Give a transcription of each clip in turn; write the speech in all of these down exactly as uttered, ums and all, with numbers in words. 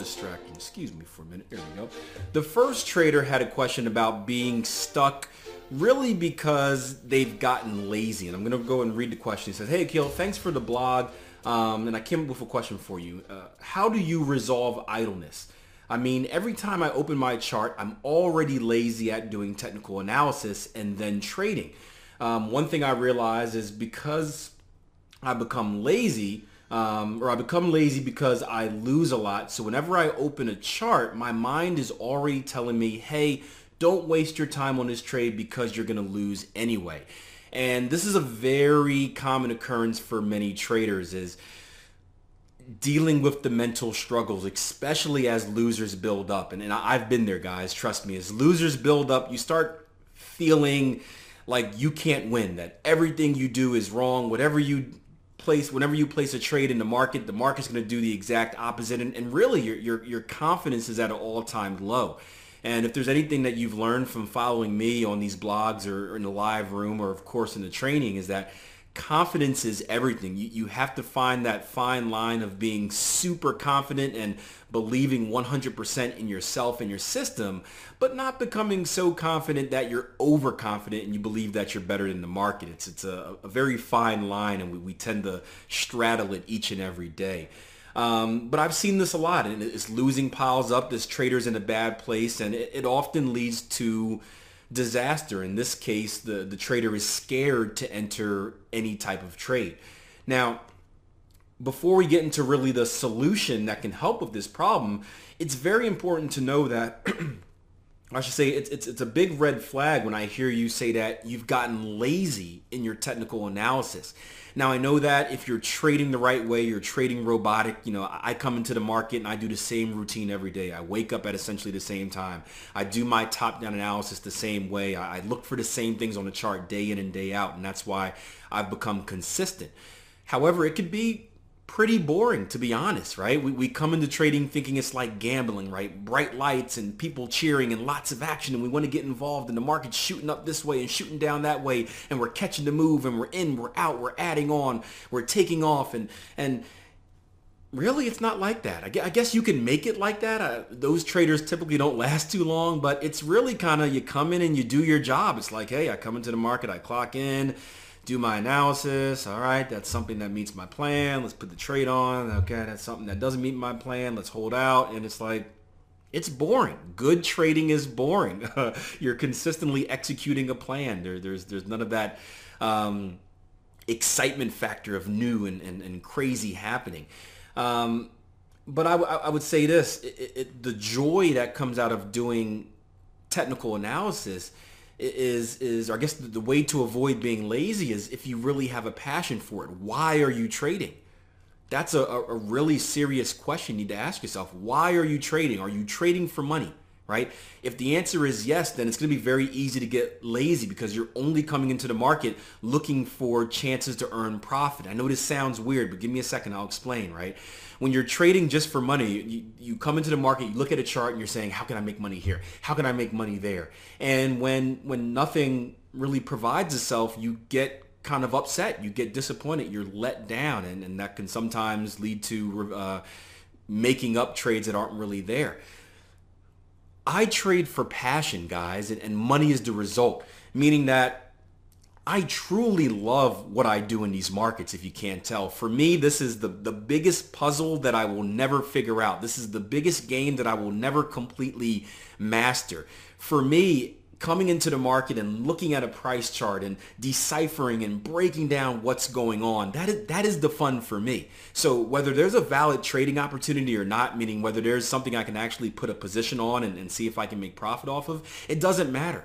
Distracting. Excuse me for a minute. There we go. The first trader had a question about being stuck really because they've gotten lazy. And I'm going to go and read the question. He says, hey, Akil, thanks for the blog. Um, and I came up with a question for you. Uh, how do you resolve idleness? I mean, every time I open my chart, I'm already lazy at doing technical analysis and then trading. Um, one thing I realize is because I become lazy, Um, or I become lazy because I lose a lot. So whenever I open a chart, my mind is already telling me, hey, don't waste your time on this trade because you're going to lose anyway. And this is a very common occurrence for many traders, is dealing with the mental struggles, especially as losers build up. And, and I've been there, guys. Trust me. As losers build up, you start feeling like you can't win, that everything you do is wrong, whatever you place, whenever you place a trade in the market, the market's going to do the exact opposite. And, and really, your, your, your confidence is at an all-time low. And if there's anything that you've learned from following me on these blogs or, or in the live room or, of course, in the training, is that confidence is everything. You, you have to find that fine line of being super confident and believing one hundred percent in yourself and your system, but not becoming so confident that you're overconfident and you believe that you're better than the market. It's it's a, a very fine line, and we, we tend to straddle it each and every day. Um, but I've seen this a lot, and it's losing piles up. This trader's in a bad place, and it, it often leads to disaster. In this case, the, the trader is scared to enter any type of trade. Now, before we get into really the solution that can help with this problem, it's very important to know that, I should say, it's, it's, it's a big red flag when I hear you say that you've gotten lazy in your technical analysis. Now, I know that if you're trading the right way, you're trading robotic. You know, I come into the market and I do the same routine every day. I wake up at essentially the same time. I do my top-down analysis the same way. I look for the same things on the chart day in and day out, and that's why I've become consistent. However, it could be pretty boring, to be honest, right? We, we come into trading thinking it's like gambling, right? Bright lights and people cheering and lots of action, and we want to get involved in the market, shooting up this way and shooting down that way, and we're catching the move, and we're in, we're out, we're adding on, we're taking off, and and really, it's not like that. I guess you can make it like that. I, those traders typically don't last too long, but it's really kind of, you come in and you do your job. It's like, hey, I come into the market, I clock in, do my analysis. All right, that's something that meets my plan. Let's put the trade on. Okay, that's something that doesn't meet my plan. Let's hold out. And it's like, it's boring. Good trading is boring. You're consistently executing a plan. There, there's there's none of that um, excitement factor of new and, and, and crazy happening. Um, but I, w- I would say this, it, it, the joy that comes out of doing technical analysis is, is I guess the, the way to avoid being lazy is if you really have a passion for it. Why are you trading? That's a, a really serious question you need to ask yourself. Why are you trading? Are you trading for money, right? If the answer is yes, then it's going to be very easy to get lazy because you're only coming into the market looking for chances to earn profit. I know this sounds weird, but give me a second. I'll explain, right? When you're trading just for money, you, you come into the market, you look at a chart, and you're saying, how can I make money here? How can I make money there? And when when nothing really provides itself, you get kind of upset. You get disappointed. You're let down, and, and that can sometimes lead to uh, making up trades that aren't really there. I trade for passion, guys, and, and money is the result, meaning that I truly love what I do in these markets, if you can't tell. For me, this is the, the biggest puzzle that I will never figure out. This is the biggest game that I will never completely master. For me, coming into the market and looking at a price chart and deciphering and breaking down what's going on, that is, that is the fun for me. So whether there's a valid trading opportunity or not, meaning whether there's something I can actually put a position on and, and see if I can make profit off of, it doesn't matter.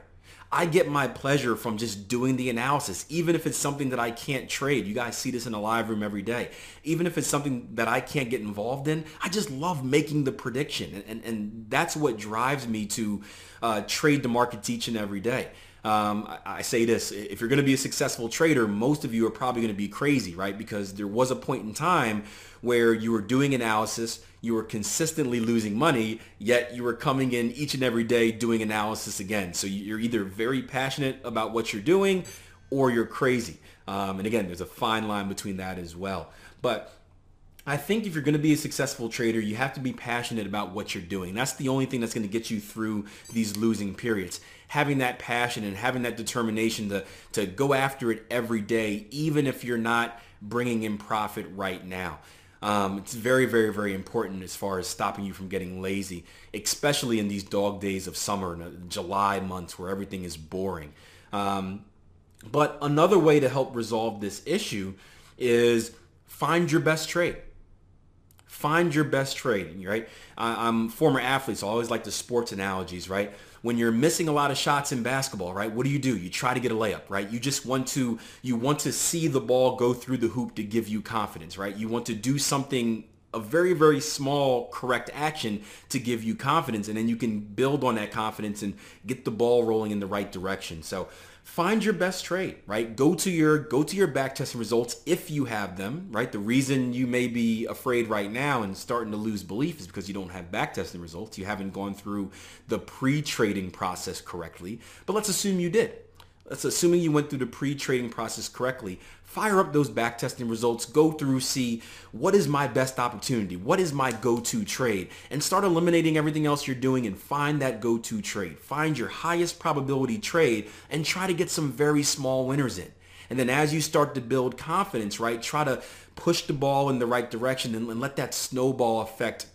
I get my pleasure from just doing the analysis, even if it's something that I can't trade. You guys see this in the live room every day. Even if it's something that I can't get involved in, I just love making the prediction. And, and, and that's what drives me to uh, trade the markets each and every day. Um, I, I say this, if you're going to be a successful trader, most of you are probably going to be crazy, right? Because there was a point in time where you were doing analysis, you were consistently losing money, yet you were coming in each and every day doing analysis again. So you're either very passionate about what you're doing or you're crazy. Um, and again, there's a fine line between that as well. But I think if you're going to be a successful trader, you have to be passionate about what you're doing. That's the only thing that's going to get you through these losing periods. Having that passion and having that determination to, to go after it every day, even if you're not bringing in profit right now. Um, it's very, very, very important as far as stopping you from getting lazy, especially in these dog days of summer and July months where everything is boring. Um, but another way to help resolve this issue is find your best trade. Find your best trade, right? I, I'm a former athlete, so I always like the sports analogies, right? When you're missing a lot of shots in basketball, right? What do you do? You try to get a layup, right? You just want to, you want to see the ball go through the hoop to give you confidence, right? You want to do something, a very, very small correct action to give you confidence, and then you can build on that confidence and get the ball rolling in the right direction. So find your best trade, right? Go to your go to your back testing results if you have them, right? The reason you may be afraid right now and starting to lose belief is because you don't have back testing results. You haven't gone through the pre-trading process correctly. But let's assume you did. Let's assuming you went through the pre-trading process correctly. Fire up those back testing results, go through, see what is my best opportunity? What is my go-to trade? And start eliminating everything else you're doing and find that go-to trade. Find your highest probability trade and try to get some very small winners in. And then as you start to build confidence, right, try to push the ball in the right direction and, and let that snowball effect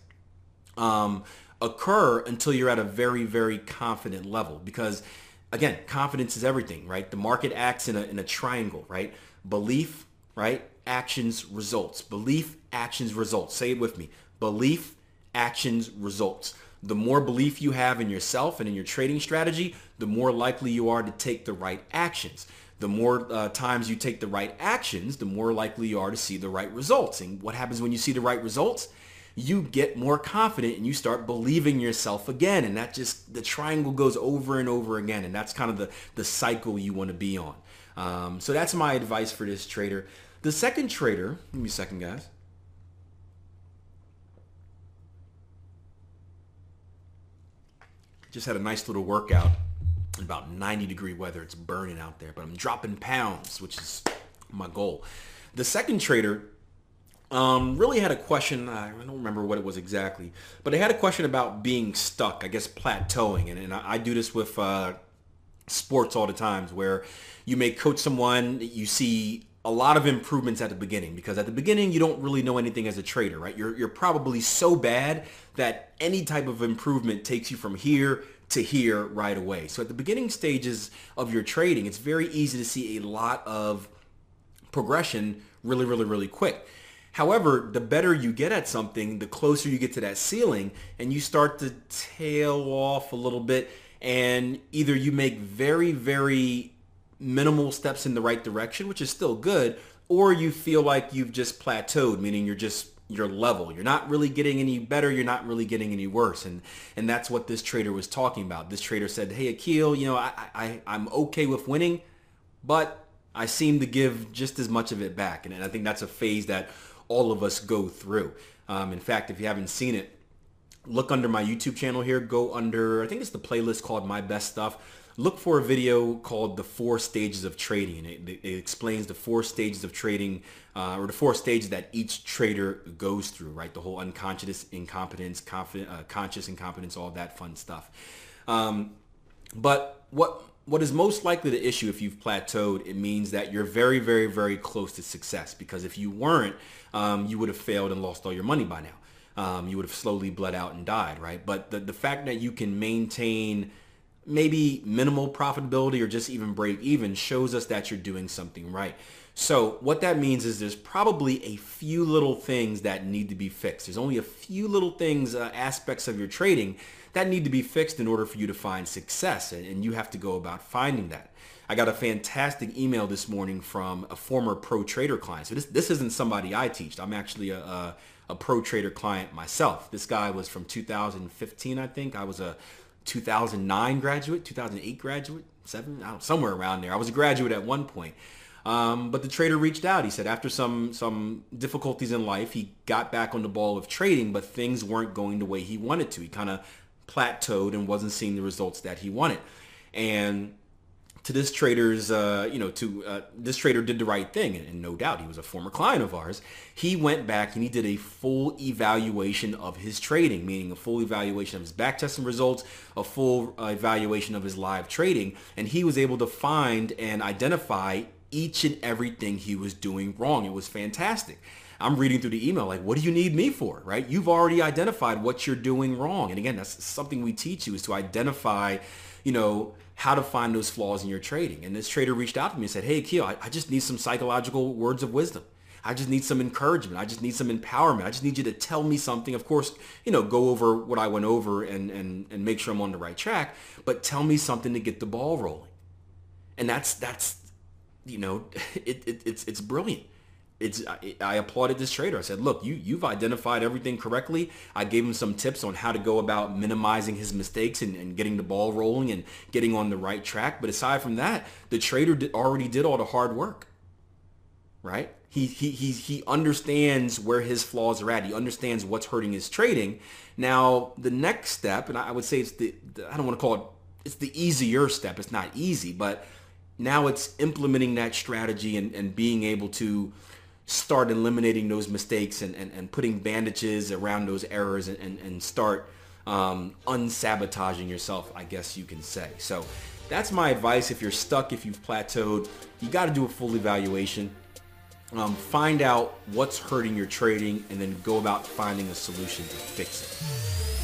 um, occur until you're at a very, very confident level. Because again, confidence is everything, right? The market acts in a, in a triangle, right? Belief, right? Actions, results. Belief, actions, results. Say it with me. Belief, actions, results. The more belief you have in yourself and in your trading strategy, the more likely you are to take the right actions. The more uh, times you take the right actions, the more likely you are to see the right results. And what happens when you see the right results? You get more confident and you start believing yourself again. And that just, the triangle goes over and over again. And that's kind of the, the cycle you want to be on. Um, so that's my advice for this trader. The second trader, give me a second, guys. Just had a nice little workout in about ninety degree weather. It's burning out there, but I'm dropping pounds, which is my goal. The second trader um, really had a question. I don't remember what it was exactly, but they had a question about being stuck, I guess, plateauing. And, and I, I do this with, uh, sports all the times where you may coach someone, you see a lot of improvements at the beginning because at the beginning you don't really know anything as a trader, right? You're, you're probably so bad that any type of improvement takes you from here to here right away. So at the beginning stages of your trading, it's very easy to see a lot of progression really, really, really quick. However, the better you get at something, the closer you get to that ceiling and you start to tail off a little bit. And either you make very, very minimal steps in the right direction, which is still good, or you feel like you've just plateaued, meaning you're just your level. You're not really getting any better. You're not really getting any worse. And and that's what this trader was talking about. This trader said, hey, Akil, you know, I, I, I'm okay with winning, but I seem to give just as much of it back. And, and I think that's a phase that all of us go through. Um, in fact, if you haven't seen it, look under my YouTube channel here, go under, I think it's the playlist called My Best Stuff. Look for a video called The Four Stages of Trading. And it, it explains the four stages of trading uh, or the four stages that each trader goes through, right? The whole unconscious incompetence, confident, uh, conscious incompetence, all that fun stuff. Um, but what what is most likely the issue if you've plateaued, it means that you're very, very, very close to success, because if you weren't, um, you would have failed and lost all your money by now. Um, you would have slowly bled out and died, right? But the, the fact that you can maintain maybe minimal profitability or just even break even shows us that you're doing something right. So what that means is there's probably a few little things that need to be fixed. There's only a few little things, uh, aspects of your trading that need to be fixed in order for you to find success, and, and you have to go about finding that. I got a fantastic email this morning from a former pro trader client. So this, this isn't somebody I teach. I'm actually a, a, a pro trader client myself. This guy was from two thousand fifteen, I think. I was a two thousand nine graduate, two thousand eight graduate, seven, I don't know, somewhere around there. I was a graduate at one point. Um, but the trader reached out. He said after some some difficulties in life, he got back on the ball of trading, but things weren't going the way he wanted to. He kind of plateaued and wasn't seeing the results that he wanted. And to this trader's, uh, you know, to uh, this trader did the right thing, and, and no doubt he was a former client of ours. He went back and he did a full evaluation of his trading, meaning a full evaluation of his backtesting results, a full uh, evaluation of his live trading, and he was able to find and identify each and everything he was doing wrong. It was fantastic. I'm reading through the email like, what do you need me for, right? You've already identified what you're doing wrong. And again, that's something we teach you, is to identify, you know, how to find those flaws in your trading. And this trader reached out to me and said, hey, Akil, I, I just need some psychological words of wisdom. I just need some encouragement. I just need some empowerment. I just need you to tell me something. Of course, you know, go over what I went over and, and, and make sure I'm on the right track, but tell me something to get the ball rolling. And that's, that's, you know, it, it, it's it's brilliant. It's I, I applauded this trader. I said, look, you, you've identified everything correctly. I gave him some tips on how to go about minimizing his mistakes and, and getting the ball rolling and getting on the right track. But aside from that, the trader did, already did all the hard work, right? He, he, he, he understands where his flaws are at. He understands what's hurting his trading. Now, the next step, and I would say it's the, the I don't want to call it, it's the easier step. It's not easy, but now it's implementing that strategy and, and being able to start eliminating those mistakes and, and, and putting bandages around those errors and, and, and start um, unsabotaging yourself, I guess you can say. So that's my advice. If you're stuck, if you've plateaued, you got to do a full evaluation. Um, find out what's hurting your trading and then go about finding a solution to fix it.